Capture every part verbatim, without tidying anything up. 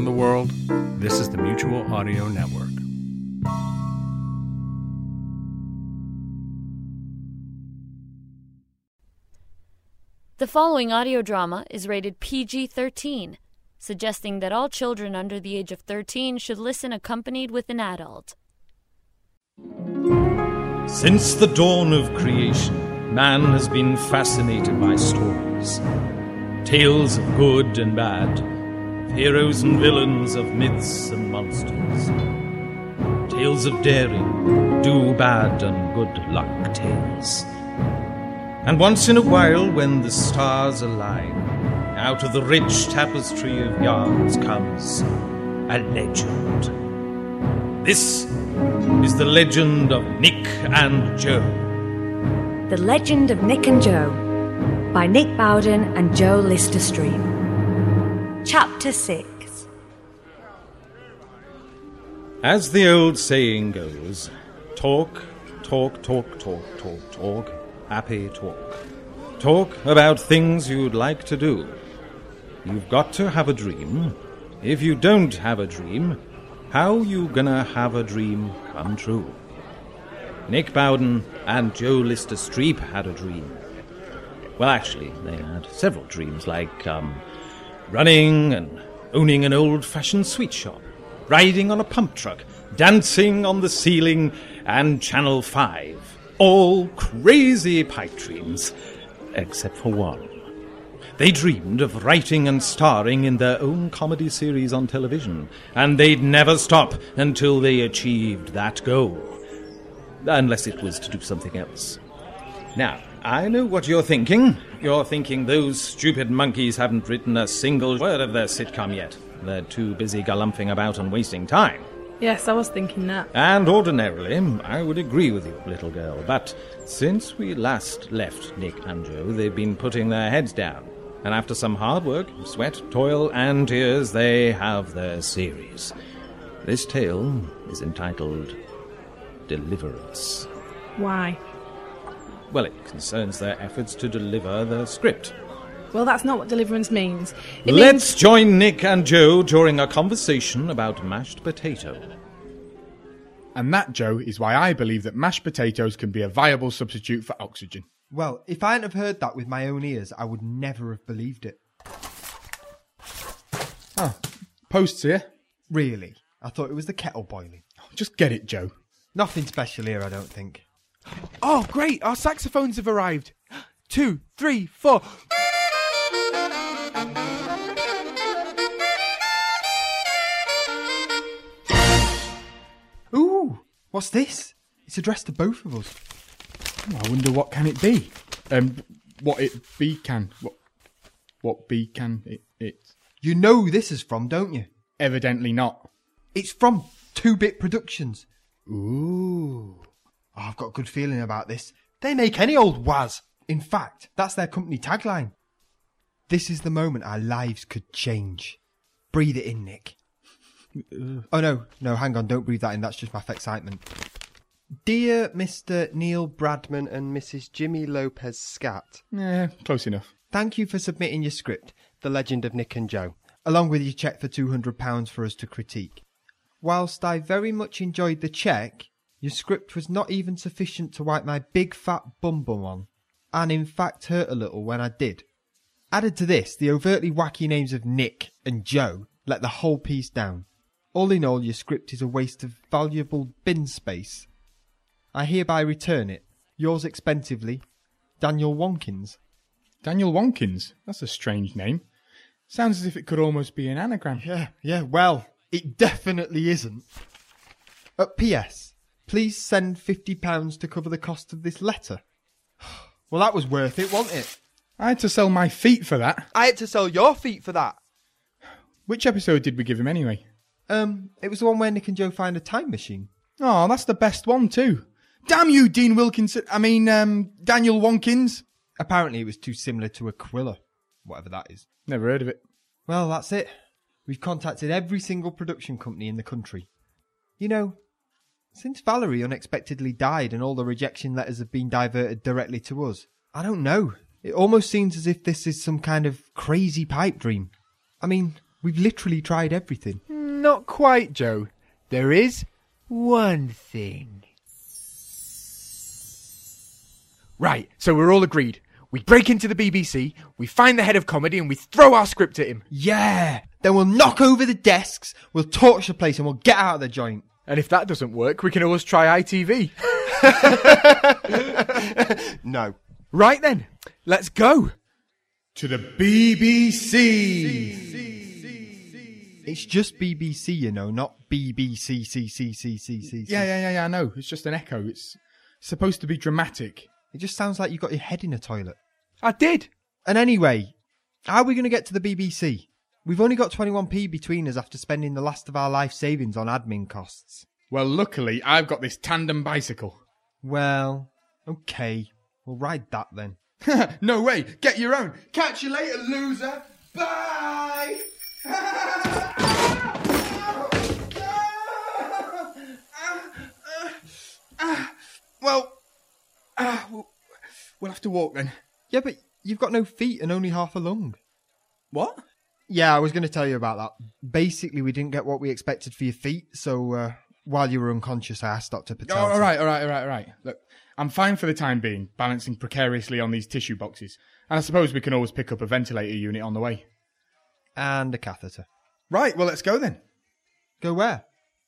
around the world, this is the Mutual Audio Network. The following audio drama is rated P G thirteen, suggesting that all children under the age of thirteen should listen accompanied with an adult. Since the dawn of creation, man has been fascinated by stories. Tales of good and bad, of heroes and villains, of myths and monsters. Tales of daring, do bad and good luck tales. And once in a while, when the stars align, out of the rich tapestry of yarns comes a legend. This is the legend of Nick and Joe. The Legend of Nick and Joe, by Nick Bowden and Joe Lister-Streep. Chapter six. As the old saying goes, talk, talk, talk, talk, talk, talk, happy talk. Talk about things you'd like to do. You've got to have a dream. If you don't have a dream, how you gonna have a dream come true? Nick Bowden and Joe Lister-Streep had a dream. Well, actually, they had several dreams, like um, running and owning an old-fashioned sweet shop, riding on a pump truck, dancing on the ceiling, and Channel five. All crazy pipe dreams, except for one. They dreamed of writing and starring in their own comedy series on television, and they'd never stop until they achieved that goal. Unless it was to do something else. Now, I know what you're thinking. You're thinking those stupid monkeys haven't written a single word of their sitcom yet. They're too busy galumphing about and wasting time. Yes, I was thinking that. And ordinarily, I would agree with you, little girl. But since we last left Nick and Joe, they've been putting their heads down. And after some hard work, sweat, toil, and tears, they have their series. This tale is entitled Deliverance. Why? Well, it concerns their efforts to deliver the script. Well, that's not what deliverance means. It Let's means... join Nick and Joe during a conversation about mashed potato. And that, Joe, is why I believe that mashed potatoes can be a viable substitute for oxygen. Well, if I hadn't have heard that with my own ears, I would never have believed it. Oh, post's here. Really? I thought it was the kettle boiling. Just get it, Joe. Nothing special here, I don't think. Oh, great! Our saxophones have arrived! Two, three, four... Ooh! What's this? It's addressed to both of us. Oh, I wonder what can it be? Um, what it be can... What, what be can it... it... You know this is from, don't you? Evidently not. It's from Two-Bit Productions. Ooh... Oh, I've got a good feeling about this. They make any old waz. In fact, that's their company tagline. This is the moment our lives could change. Breathe it in, Nick. Oh, no, no, hang on, don't breathe that in. That's just my excitement. Dear Mister Neil Bradman and Missus Jimmy Lopez Scat. Yeah, close enough. Thank you for submitting your script, The Legend of Nick and Joe, along with your cheque for two hundred pounds for us to critique. Whilst I very much enjoyed the cheque, your script was not even sufficient to wipe my big fat bum bum on, and in fact hurt a little when I did. Added to this, the overtly wacky names of Nick and Joe let the whole piece down. All in all, your script is a waste of valuable bin space. I hereby return it. Yours expensively, Daniel Wonkins. Daniel Wonkins? That's a strange name. Sounds as if it could almost be an anagram. Yeah, yeah, well, it definitely isn't. At P S Please send fifty pounds to cover the cost of this letter. Well, that was worth it, wasn't it? I had to sell my feet for that. I had to sell your feet for that. Which episode did we give him anyway? Um, it was the one where Nick and Joe find a time machine. Oh, that's the best one too. Damn you, Dean Wilkinson. I mean, um, Daniel Wonkins. Apparently it was too similar to Aquila, whatever that is. Never heard of it. Well, that's it. We've contacted every single production company in the country. You know... Since Valerie unexpectedly died and all the rejection letters have been diverted directly to us, I don't know. It almost seems as if this is some kind of crazy pipe dream. I mean, We've literally tried everything. Not quite, Joe. There is one thing. Right, so we're all agreed. We break into the B B C, we find the head of comedy, and we throw our script at him. Yeah! Then we'll knock over the desks, we'll torch the place, and we'll get out of the joint. And if that doesn't work, we can always try I T V. No. Right then, let's go. To the B B C. C, C, C, C, it's just B B C, you know, not B B C, C, C, C, C, C. Yeah, yeah, yeah, yeah, I know. It's just an echo. It's supposed to be dramatic. It just sounds like you got your head in a toilet. I did. And anyway, how are we going to get to the B B C? We've only got twenty-one p between us after spending the last of our life savings on admin costs. Well, luckily, I've got this tandem bicycle. Well, okay. We'll ride that then. No way! Get your own! Catch you later, loser! Bye! Well, uh, we'll have to walk then. Yeah, but you've got no feet and only half a lung. What? Yeah, I was going to tell you about that. Basically, we didn't get what we expected for your feet, so uh, while you were unconscious, I asked Doctor Patel. Oh, all right, all right, all right, all right. Look. I'm fine for the time being, balancing precariously on these tissue boxes. And I suppose we can always pick up a ventilator unit on the way. And a catheter. Right, well, let's go then. Go where?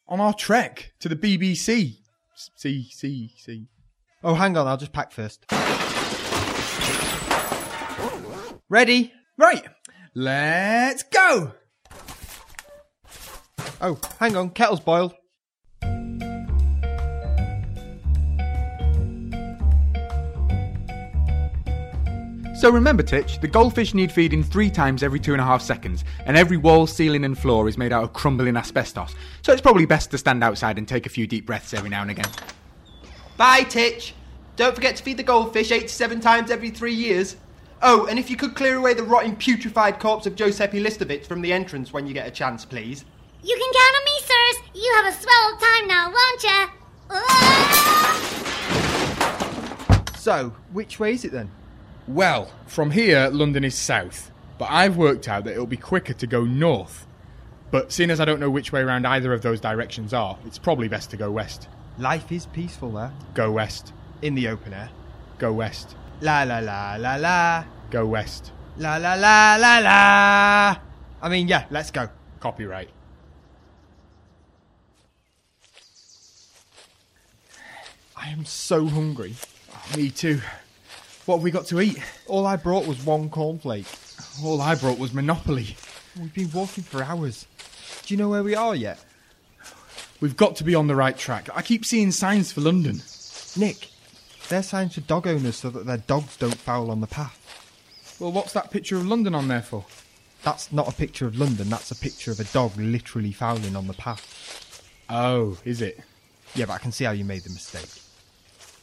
On our trek to the B B C. C, C, C. Oh, hang on, I'll just pack first. Ready? Right, let's go! Oh, hang on, kettle's boiled. So remember, Titch, the goldfish need feeding three times every two and a half seconds, and every wall, ceiling and floor is made out of crumbling asbestos, so it's probably best to stand outside and take a few deep breaths every now and again. Bye, Titch. Don't forget to feed the goldfish eighty-seven times every three years. Oh, and if you could clear away the rotten putrefied corpse of Giuseppe Listovitz from the entrance when you get a chance, please. You can count on me, sirs. You have a swell time now, won't ya? Ah! So, which way is it then? Well, from here, London is south, but I've worked out that it'll be quicker to go north. But seeing as I don't know which way around either of those directions are, it's probably best to go west. Life is peaceful there. Go west. In the open air. Go west. La la la la la. Go west. La la la la la. I mean, yeah, let's go. Copyright. I am so hungry. Oh, me too. What have we got to eat? All I brought was one cornflake. All I brought was Monopoly. We've been walking for hours. Do you know where we are yet? We've got to be on the right track. I keep seeing signs for London. Nick, they're signs for dog owners so that their dogs don't foul on the path. Well, what's that picture of London on there for? That's not a picture of London. That's a picture of a dog literally fouling on the path. Oh, is it? Yeah, but I can see how you made the mistake.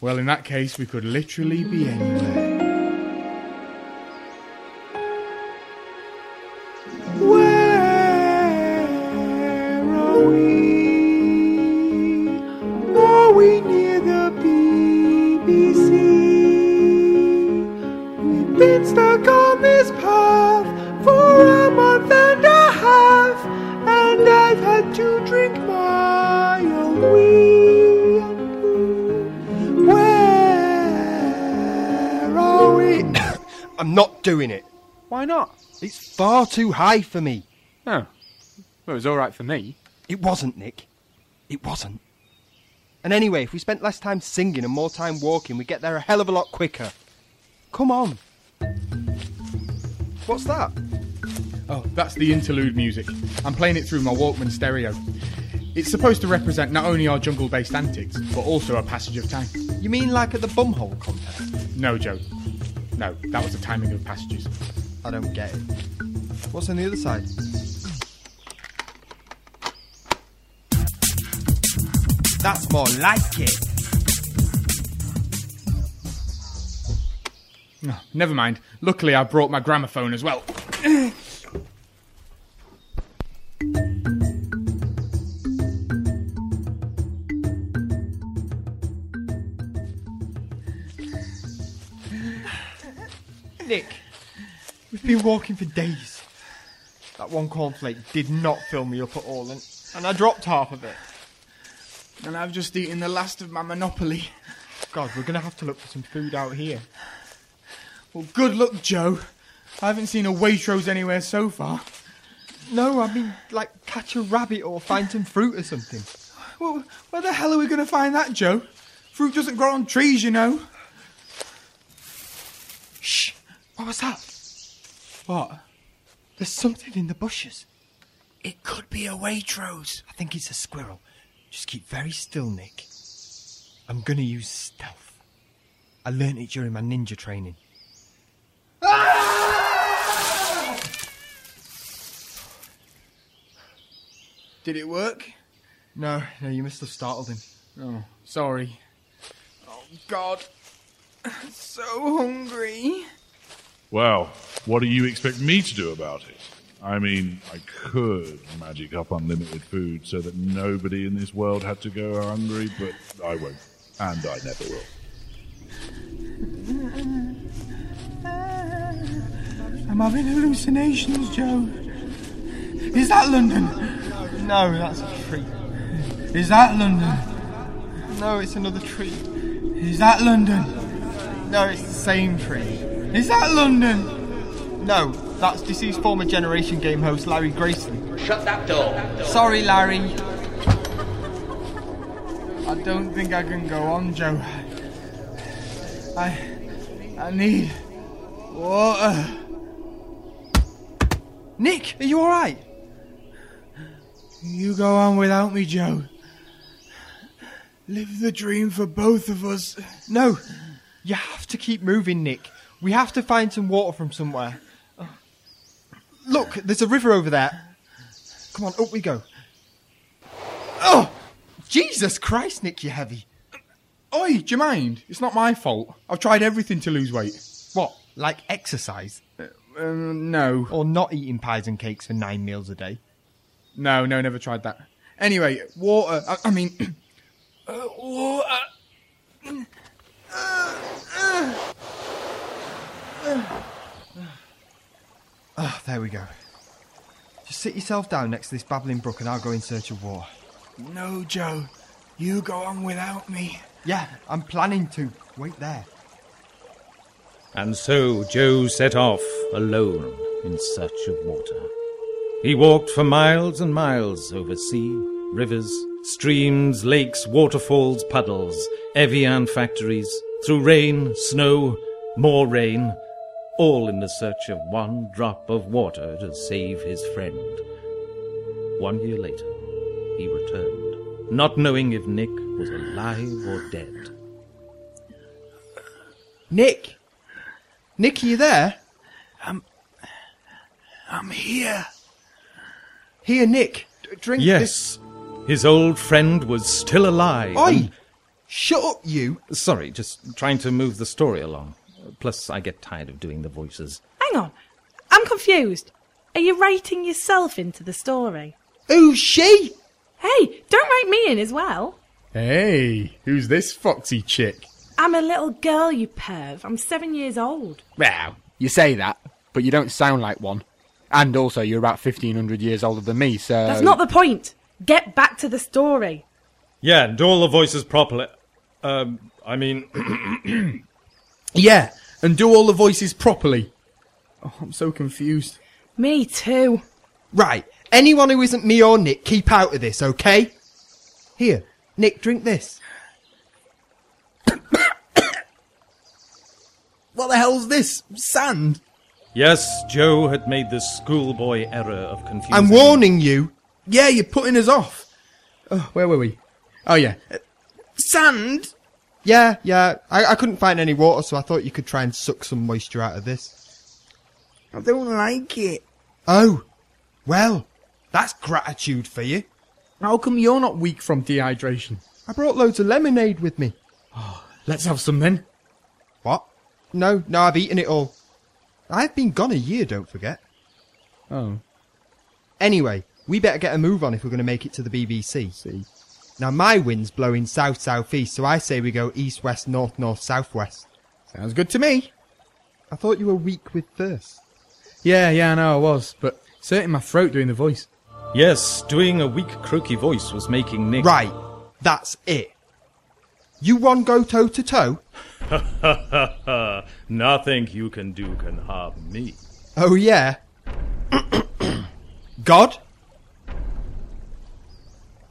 Well, in that case, we could literally be anywhere. Where are we? Are we near the B B C? We've been stuck on this path for a month and a half, and I've had to drink my own wee. I'm not doing it. Why not? It's far too high for me. Oh. Well, it was all right for me. It wasn't, Nick. It wasn't. And anyway, if we spent less time singing and more time walking, we'd get there a hell of a lot quicker. Come on. What's that? Oh, that's the interlude music. I'm playing it through my Walkman stereo. It's supposed to represent not only our jungle-based antics, but also a passage of time. You mean like at the bumhole contest? No, Joe. No, that was the timing of passages. I don't get it. What's on the other side? That's more like it. Oh, never mind. Luckily, I brought my gramophone as well. Nick, we've been walking for days. That one cornflake did not fill me up at all, and, and I dropped half of it. And I've just eaten the last of my Monopoly. God, we're going to have to look for some food out here. Well, good luck, Joe. I haven't seen a Waitrose anywhere so far. No, I mean, like, catch a rabbit or find some fruit or something. Well, where the hell are we going to find that, Joe? Fruit doesn't grow on trees, you know. Shh! What was that? What? There's something in the bushes. It could be a Waitrose. I think it's a squirrel. Just keep very still, Nick. I'm going to use stealth. I learnt it during my ninja training. Ah! Did it work? No, no, you must have startled him. Oh, sorry. Oh, God. I'm so hungry. Well, what do you expect me to do about it? I mean, I could magic up unlimited food so that nobody in this world had to go hungry, but I won't. And I never will. I'm having hallucinations, Joe. Is that London? No, that's a tree. Is that London? No, it's another tree. Is that London? No, it's the same tree. Is that London? No, that's deceased former Generation Game host Larry Grayson. Shut that door. Sorry, Larry. I don't think I can go on, Joe. I... I need... water. Nick, are you alright? You go on without me, Joe. Live the dream for both of us. No, you have to keep moving, Nick. We have to find some water from somewhere. Oh. Look, there's a river over there. Come on, up we go. Oh! Jesus Christ, Nick, you're heavy. Oi, do you mind? It's not my fault. I've tried everything to lose weight. What, like exercise? Uh, um, no. Or not eating pies and cakes for nine meals a day? No, no, never tried that. Anyway, water. I, I mean... uh, water... Uh, uh. Ah, oh, there we go. Just sit yourself down next to this babbling brook and I'll go in search of water. No, Joe. You go on without me. Yeah, I'm planning to. Wait there. And so Joe set off, alone, in search of water. He walked for miles and miles over sea, rivers, streams, lakes, waterfalls, puddles, Evian factories, through rain, snow, more rain, all in the search of one drop of water to save his friend. One year later, he returned, not knowing if Nick was alive or dead. Nick! Nick, are you there? I'm... I'm here. Here, Nick, D- drink yes, this... Yes, his old friend was still alive. Oi! And... Shut up, you! Sorry, just trying to move the story along. Plus, I get tired of doing the voices. Hang on. I'm confused. Are you writing yourself into the story? Who's she? Hey, don't write me in as well. Hey, who's this foxy chick? I'm a little girl, you perv. I'm seven years old. Well, you say that, but you don't sound like one. And also, you're about fifteen hundred years older than me, so... That's not the point. Get back to the story. Yeah, do all the voices properly. Um, I mean... Yeah, and do all the voices properly. Oh, I'm so confused. Me too. Right, anyone who isn't me or Nick, keep out of this, okay? Here, Nick, drink this. What the hell's this? Sand? Yes, Joe had made this schoolboy error of confusion. I'm warning you. Yeah, you're putting us off. Oh, where were we? Oh, yeah. Uh, sand? Yeah, yeah, I, I couldn't find any water, so I thought you could try and suck some moisture out of this. I don't like it. Oh, well, that's gratitude for you. How come you're not weak from dehydration? I brought loads of lemonade with me. Oh, let's have some then. What? No, no, I've eaten it all. I've been gone a year, don't forget. Oh. Anyway, we better get a move on if we're going to make it to the B B C. See? Now, my wind's blowing south-south-east, so I say we go east-west, north-north-south-west. Sounds good to me. I thought you were weak with thirst. Yeah, yeah, I know I was, but It's hurting my throat doing the voice. Yes, doing a weak, croaky voice was making Nick... Right, that's it. You one go toe-to-toe? Ha ha ha ha. Nothing you can do can harm me. Oh, yeah? God?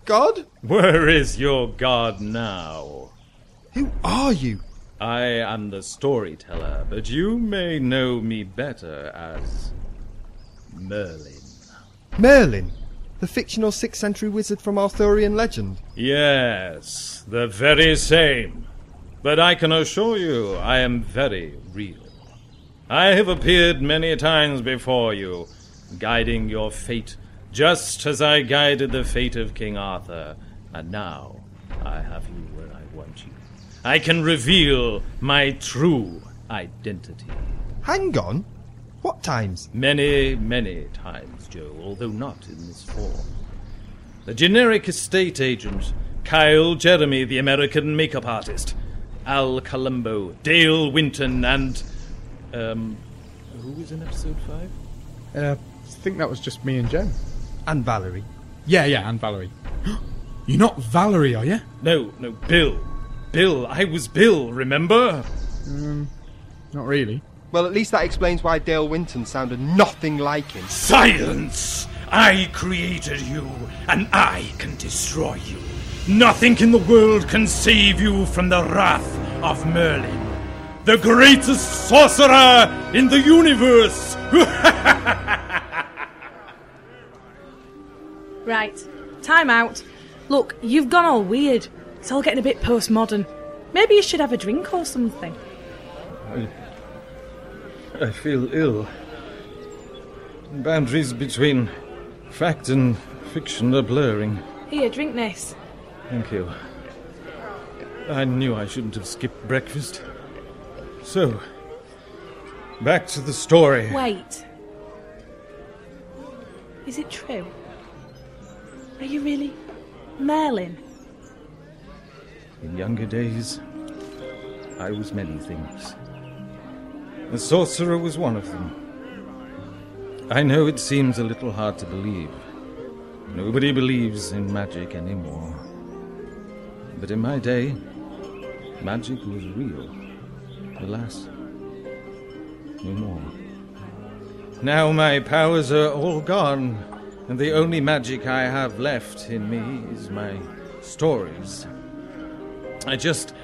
God? Where is your God now? Who are you? I am the storyteller, but you may know me better as... Merlin. Merlin? The fictional sixth century wizard from Arthurian legend? Yes, the very same. But I can assure you I am very real. I have appeared many times before you, guiding your fate just as I guided the fate of King Arthur. And now I have you where I want you. I can reveal my true identity. Hang on. What times? Many, many times, Joe, although not in this form. The generic estate agent, Kyle Jeremy, the American makeup artist, Al Colombo, Dale Winton, and... Um, who was in episode five? Uh, I think that was just me and Jen. And Valerie. Yeah, yeah, and Valerie. You're not Valerie, are you? No, no, Bill. Bill, I was Bill, remember? Um, not really. Well, at least that explains why Dale Winton sounded nothing like him. Silence! I created you, and I can destroy you. Nothing in the world can save you from the wrath of Merlin, the greatest sorcerer in the universe! Right, time out. Look, you've gone all weird. It's all getting a bit postmodern. Maybe you should have a drink or something. I... I feel ill. Boundaries between fact and fiction are blurring. Here, drink this. Thank you. I knew I shouldn't have skipped breakfast. So, back to the story. Wait. Is it true? Are you really Merlin? In younger days, I was many things. The sorcerer was one of them. I know it seems a little hard to believe. Nobody believes in magic anymore. But in my day, magic was real. Alas, no more. Now my powers are all gone, and the only magic I have left in me is my stories. I just...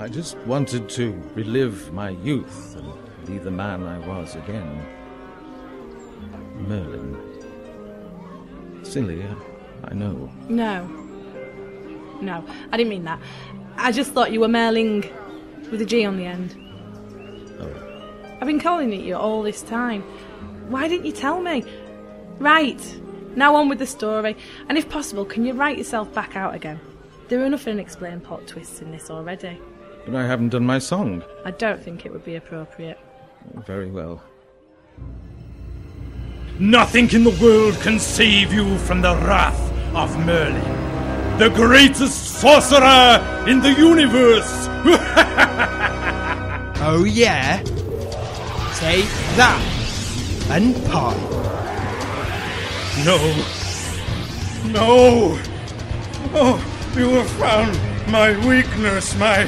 I just wanted to relive my youth and be the man I was again. Merlin. Silly, I know. No. No, I didn't mean that. I just thought you were Merling, with a G on the end. Oh. I've been calling it you all this time. Why didn't you tell me? Right, now on with the story. And if possible, can you write yourself back out again? There are enough unexplained plot twists in this already. But I haven't done my song. I don't think it would be appropriate. Very well. Nothing in the world can save you from the wrath of Merlin, the greatest sorcerer in the universe! Oh yeah? Take that! And pie! No! No! Oh! You have found my weakness, my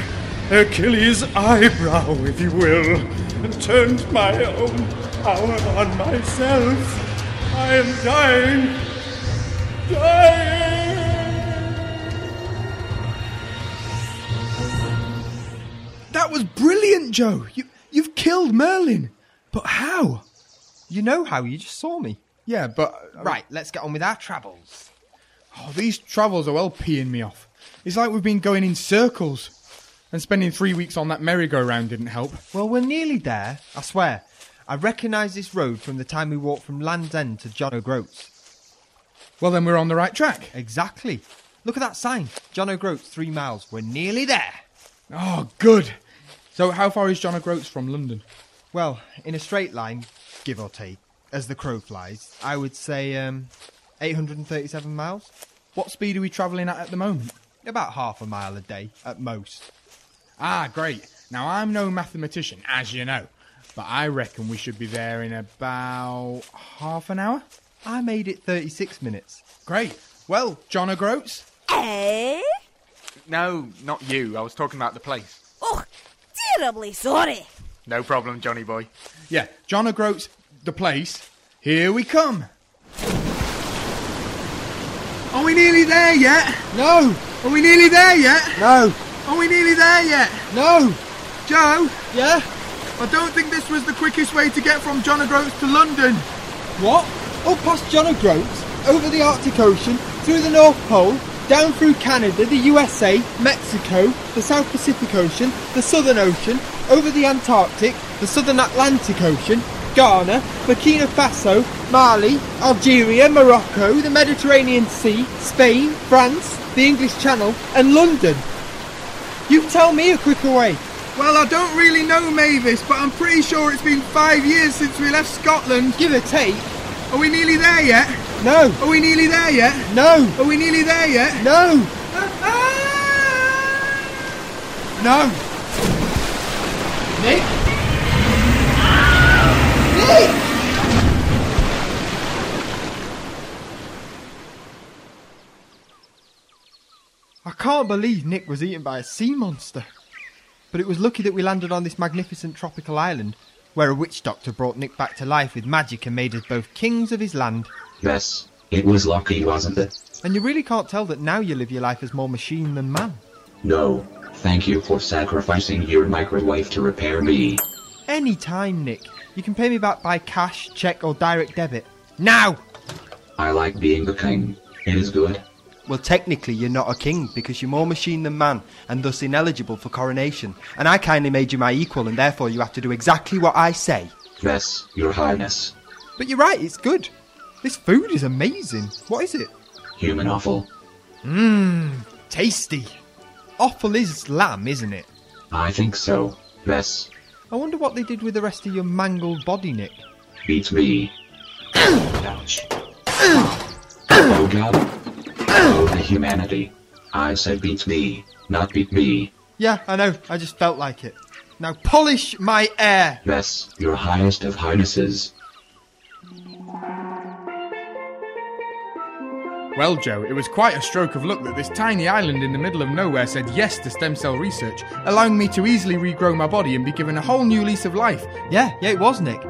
Achilles eyebrow, if you will, and turned my own power on myself. I am dying. Dying! That was brilliant, Joe. You, you've killed Merlin. But how? You know how, you just saw me. Yeah, but... Uh, right, let's get on with our travels. Oh, these travels are well peeing me off. It's like we've been going in circles. And spending three weeks on that merry-go-round didn't help. Well, we're nearly there, I swear. I recognise this road from the time we walked from Land's End to John O'Groats. Well, then we're on the right track. Exactly. Look at that sign. John O'Groats, three miles. We're nearly there. Oh, good. So how far is John O'Groats from London? Well, in a straight line, give or take, as the crow flies, I would say, um... eight hundred thirty-seven miles. What speed are we travelling at at the moment? About half a mile a day, at most. Ah, great. Now, I'm no mathematician, as you know, But I reckon we should be there in about half an hour. I made it thirty-six minutes. Great. Well, John O'Groats? Eh? No, not you. I was talking about the place. Oh, terribly sorry. No problem, Johnny boy. Yeah, John O'Groats, the place. Here we come. Are we nearly there yet? No. Are we nearly there yet? No. Are we nearly there yet? No. Joe? Yeah? I don't think this was the quickest way to get from John O'Groats to London. What? All past John O'Groats, over the Arctic Ocean, through the North Pole, down through Canada, the U S A, Mexico, the South Pacific Ocean, the Southern Ocean, over the Antarctic, the Southern Atlantic Ocean, Ghana, Burkina Faso, Mali, Algeria, Morocco, the Mediterranean Sea, Spain, France, the English Channel, and London. You tell me a quicker way. Well, I don't really know, Mavis, but I'm pretty sure it's been five years since we left Scotland. Give or take. Are we nearly there yet? No. Are we nearly there yet? No. Are we nearly there yet? No. No. Nick? Nick! I can't believe Nick was eaten by a sea monster. But it was lucky that we landed on this magnificent tropical island, where a witch doctor brought Nick back to life with magic and made us both kings of his land. Yes, it was lucky, wasn't it? And you really can't tell that now you live your life as more machine than man. No, thank you for sacrificing your microwave to repair me. Any time, Nick. You can pay me back by cash, cheque or direct debit. Now! I like being the king. It is good. Well, technically, you're not a king, because you're more machine than man, and thus ineligible for coronation. And I kindly made you my equal, and therefore you have to do exactly what I say. Yes, Your Highness. But you're right, it's good. This food is amazing. What is it? Human offal. Mmm, tasty. Offal is lamb, isn't it? I think so, yes. I wonder what they did with the rest of your mangled body, Nick. Beat me. Ouch. Oh, God. Oh, the humanity. I said beat me, not beat me. Yeah, I know. I just felt like it. Now polish my air. Yes, Your Highest of Highnesses. Well, Joe, it was quite a stroke of luck that this tiny island in the middle of nowhere said yes to stem cell research, allowing me to easily regrow my body and be given a whole new lease of life. Yeah, yeah, it was, Nick.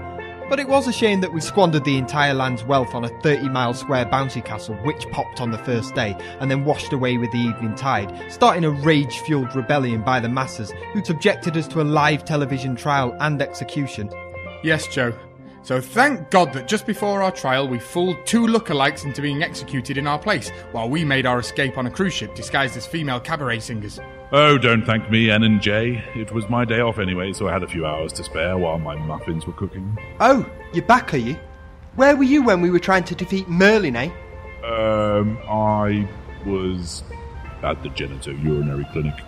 But it was a shame that we squandered the entire land's wealth on a thirty-mile square bouncy castle which popped on the first day and then washed away with the evening tide, starting a rage-fuelled rebellion by the masses who subjected us to a live television trial and execution. Yes, Joe. So thank God that just before our trial we fooled two lookalikes into being executed in our place while we made our escape on a cruise ship disguised as female cabaret singers. Oh, don't thank me, N and J. It was my day off anyway, so I had a few hours to spare while my muffins were cooking. Oh, you're back, are you? Where were you when we were trying to defeat Merlin, eh? Um, I was at the genito-urinary clinic.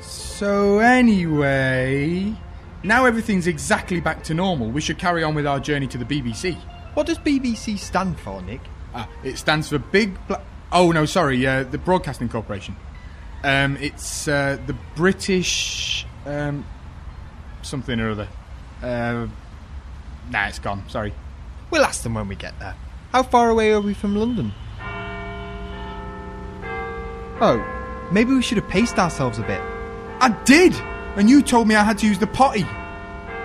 So anyway, now everything's exactly back to normal. We should carry on with our journey to the B B C. What does B B C stand for, Nick? Ah, it stands for Big Bla- Oh, no, sorry, uh, the Broadcasting Corporation. Um, it's uh, the British um, something or other. Uh, nah, it's gone, sorry. We'll ask them when we get there. How far away are we from London? Oh, maybe we should have paced ourselves a bit. I did! And you told me I had to use the potty.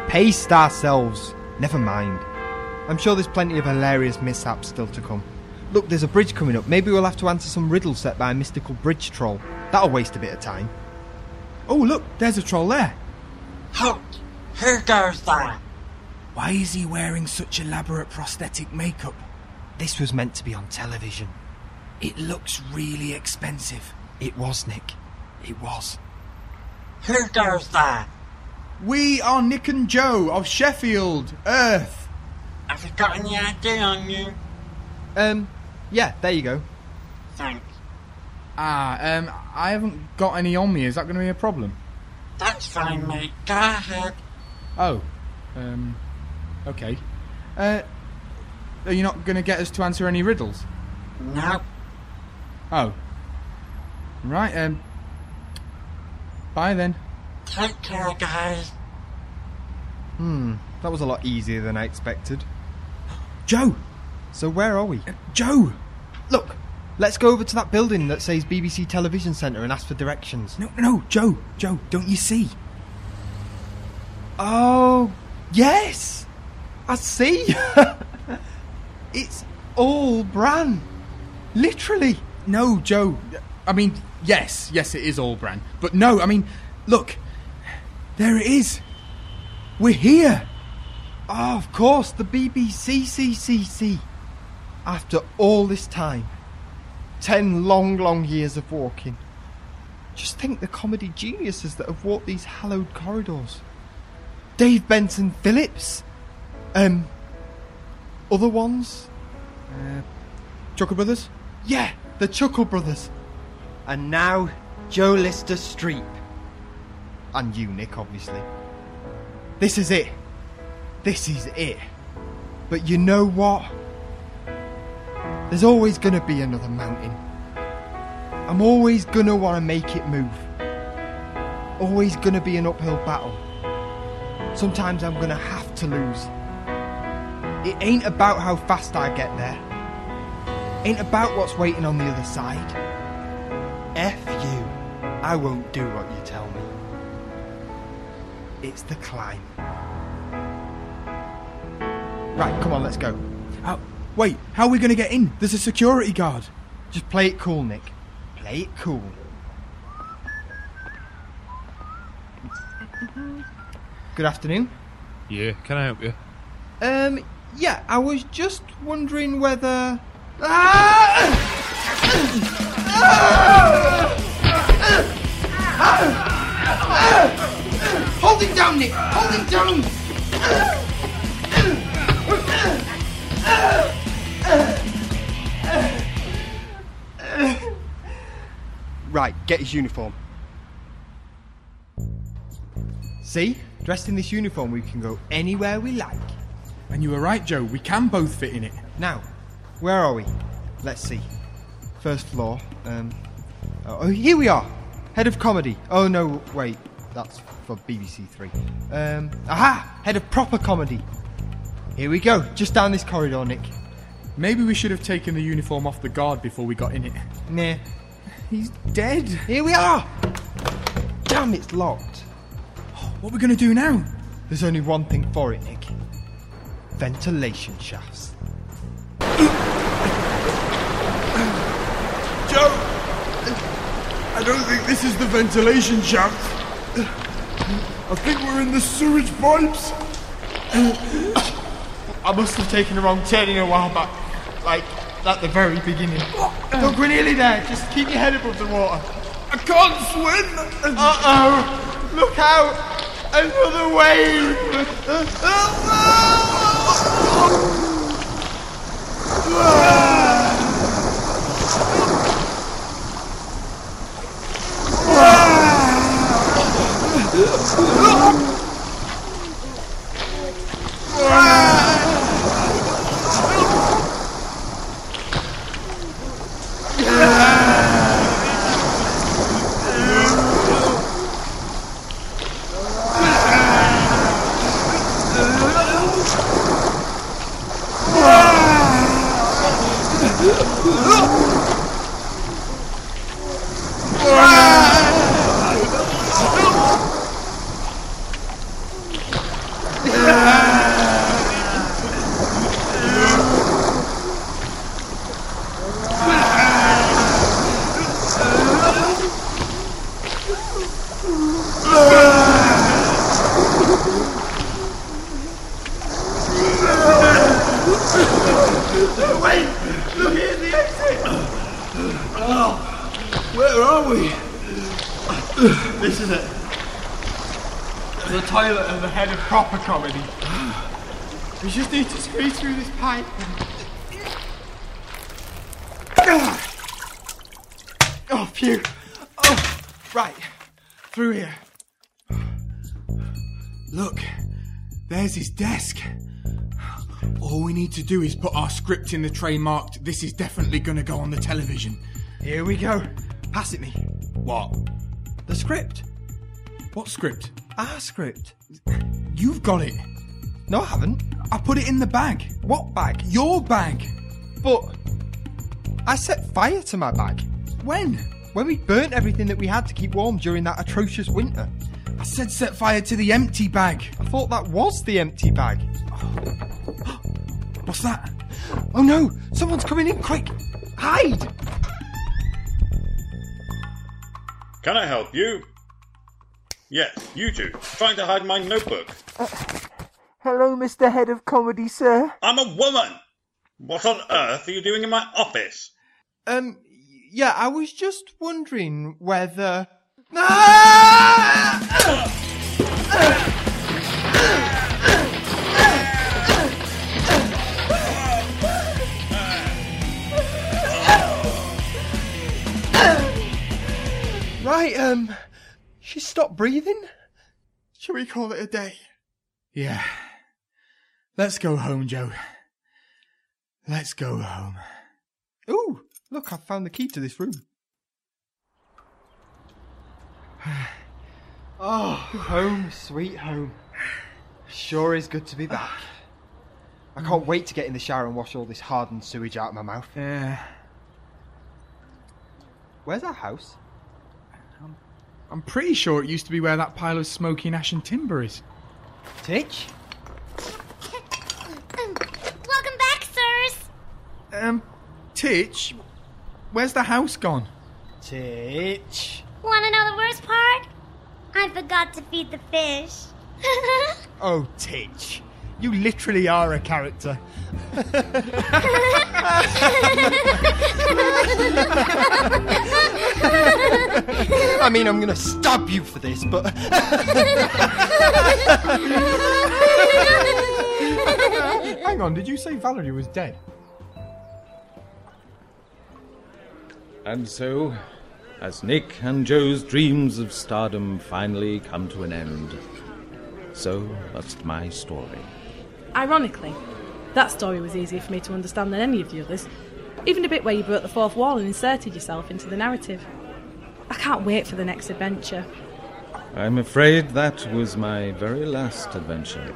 Paced ourselves. Never mind. I'm sure there's plenty of hilarious mishaps still to come. Look, there's a bridge coming up. Maybe we'll have to answer some riddle set by a mystical bridge troll. That'll waste a bit of time. Oh, look, there's a troll there. Halt! Who goes there? Why is he wearing such elaborate prosthetic makeup? This was meant to be on television. It looks really expensive. It was, Nick. It was. Who goes there? We are Nick and Joe of Sheffield, Earth. Have you got any I D on you? Um, yeah, there you go. Thanks. Ah, um, I haven't got any on me. Is that going to be a problem? That's fine, mate. Go ahead. Oh, um, okay. Uh, are you not going to get us to answer any riddles? No. Oh. Right, um, bye then. Take care, guys. Hmm, that was a lot easier than I expected. Joe! So where are we? Uh, Joe! Look, let's go over to that building that says B B C Television Centre and ask for directions. No, no, Joe, Joe, don't you see? Oh, yes! I see! It's all bran. Literally. No, Joe, I mean, yes, yes, it is all bran. But no, I mean, look, there it is. We're here. Oh, of course, the B B C C C C. After all this time, ten long, long years of walking. Just think the comedy geniuses that have walked these hallowed corridors. Dave Benson Phillips. Um, other ones? Uh, Chuckle Brothers? Yeah, the Chuckle Brothers. And now, Joe Lister-Streep. And you, Nick, obviously. This is it. This is it. But you know what? There's always going to be another mountain. I'm always going to want to make it move. Always going to be an uphill battle. Sometimes I'm going to have to lose. It ain't about how fast I get there. Ain't about what's waiting on the other side. F you. I won't do what you tell me. It's the climb. Right, come on, let's go. Uh, wait, how are we going to get in? There's a security guard. Just play it cool, Nick. Play it cool. Good afternoon. Yeah, can I help you? Um, yeah, I was just wondering whether... Hold him down, Nick! Hold him down! Right, get his uniform. See? Dressed in this uniform, we can go anywhere we like. And you were right, Joe. We can both fit in it. Now, where are we? Let's see. First floor. Um. Oh, here we are. Head of comedy. Oh no, wait. That's for B B C Three. Um. Aha! Head of proper comedy. Here we go. Just down this corridor, Nick. Maybe we should have taken the uniform off the guard before we got in it. Nah. He's dead. Here we are. Damn, it's locked. What are we going to do now? There's only one thing for it, Nick. Ventilation shafts. Joe! I don't think this is the ventilation shaft. I think we're in the sewage pipes. I must have taken a wrong turning a while back. Like, at the very beginning. Don't go nearly there. Just keep your head above the water. I can't swim! Uh-oh! Look out! Another wave! Do is put our script in the tray marked "This is definitely gonna go on the television." Here we go. Pass it me. What? The script. What script? Our script. You've got it. No, I haven't. I put it in the bag. What bag? Your bag. But I set fire to my bag. When? When we burnt everything that we had to keep warm during that atrocious winter. I said set fire to the empty bag. I thought that was the empty bag. Oh. What's that? Oh no! Someone's coming in! Quick! Hide! Can I help you? Yeah, you two. Trying to hide my notebook. Uh, hello, Mister Head of Comedy, sir. I'm a woman! What on earth are you doing in my office? Um, yeah, I was just wondering whether... Ah! Right, um, she stopped breathing? Shall we call it a day? Yeah. Let's go home, Joe. Let's go home. Ooh, look, I've found the key to this room. Oh, home, sweet home. Sure is good to be back. I can't wait to get in the shower and wash all this hardened sewage out of my mouth. Yeah. Where's our house? I'm pretty sure it used to be where that pile of smoking ash and timber is. Titch? Welcome back, sirs! Um, Titch? Where's the house gone? Titch? Want to know the worst part? I forgot to feed the fish. Oh, Titch. You literally are a character. I mean, I'm going to stab you for this, but... Hang on, did you say Valerie was dead? And so, as Nick and Joe's dreams of stardom finally come to an end, so must my story. Ironically, that story was easier for me to understand than any of the others, even the bit where you broke the fourth wall and inserted yourself into the narrative. I can't wait for the next adventure. I'm afraid that was my very last adventure.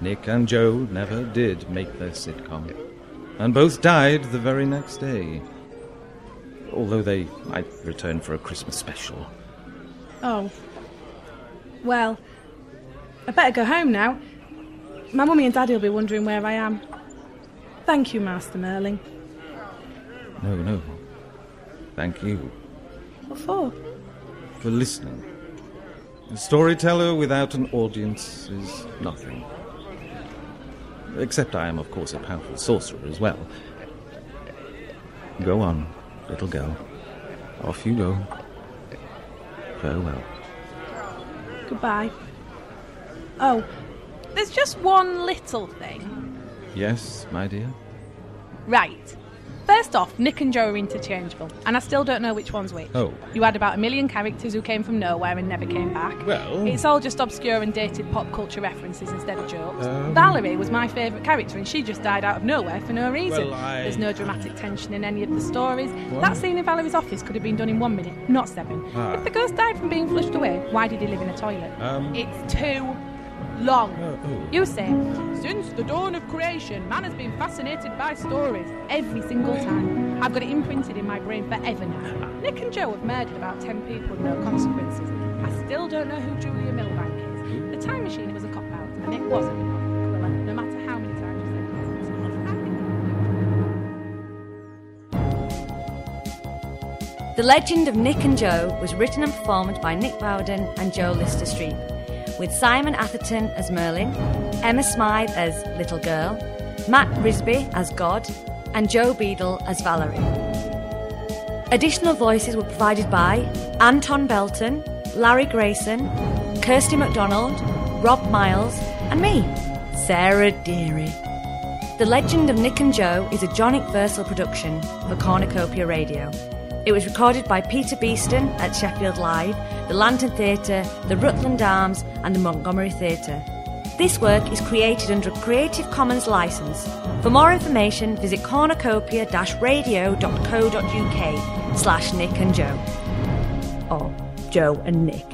Nick and Joe never did make their sitcom, and both died the very next day, although they might return for a Christmas special. Oh. Well, I better go home now. My mummy and daddy will be wondering where I am. Thank you, Master Merlin. No, no. Thank you. What for? For listening. A storyteller without an audience is nothing. Except I am, of course, a powerful sorcerer as well. Go on, little girl. Off you go. Farewell. Goodbye. Oh, there's just one little thing. Yes, my dear? Right. First off, Nick and Joe are interchangeable, and I still don't know which one's which. Oh. You had about a million characters who came from nowhere and never came back. Well... It's all just obscure and dated pop culture references instead of jokes. Um... Valerie was my favourite character, and she just died out of nowhere for no reason. Well, I... There's no dramatic tension in any of the stories. What? That scene in Valerie's office could have been done in one minute, not seven. Ah. If the ghost died from being flushed away, why did he live in a toilet? Um... It's too... long. Uh, you say, since the dawn of creation, man has been fascinated by stories every single time. I've got it imprinted in my brain forever now. Nick and Joe have murdered about ten people with no consequences. I still don't know who Julia Milbank is. The time machine was a cop-out, and it wasn't a cop-out, no matter how many times they did. The Legend of Nick and Joe was written and performed by Nick Bowden and Joe Lister-Streep, with Simon Atherton as Merlin, Emma Smythe as Little Girl, Matt Risby as God, and Joe Beadle as Valerie. Additional voices were provided by Anton Belton, Larry Grayson, Kirsty MacDonald, Rob Miles, and me, Sarah Deary. The Legend of Nick and Joe is a Johnny Versal production for Cornucopia Radio. It was recorded by Peter Beeston at Sheffield Live, the Lantern Theatre, the Rutland Arms and the Montgomery Theatre. This work is created under a Creative Commons licence. For more information, visit cornucopia radio dot co dot uk slash Nick and Joe. Or Joe and Nick.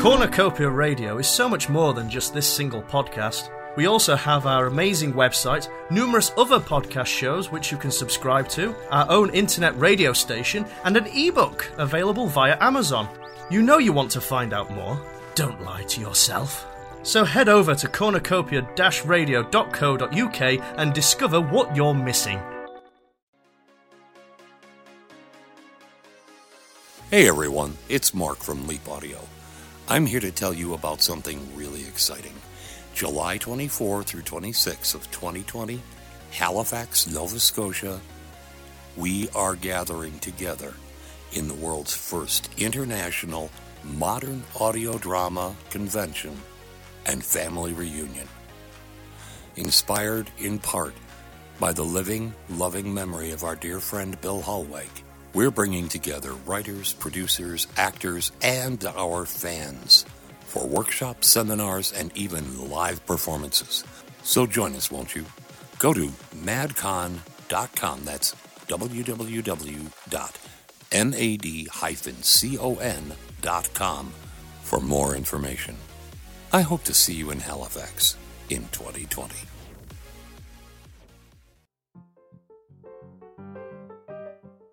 Cornucopia Radio is so much more than just this single podcast. We also have our amazing website, numerous other podcast shows which you can subscribe to, our own internet radio station, and an ebook available via Amazon. You know you want to find out more. Don't lie to yourself. So head over to cornucopia dash radio dot co dot uk and discover what you're missing. Hey everyone, it's Mark from Leap Audio. I'm here to tell you about something really exciting. July twenty-fourth through twenty-sixth of twenty twenty, Halifax, Nova Scotia, we are gathering together in the world's first international modern audio drama convention and family reunion. Inspired in part by the living, loving memory of our dear friend Bill Hallwake, we're bringing together writers, producers, actors, and our fans for workshops, seminars, and even live performances. So join us, won't you? Go to madcon dot com. That's w w w dot mad dash con dot com for more information. I hope to see you in Halifax in twenty twenty.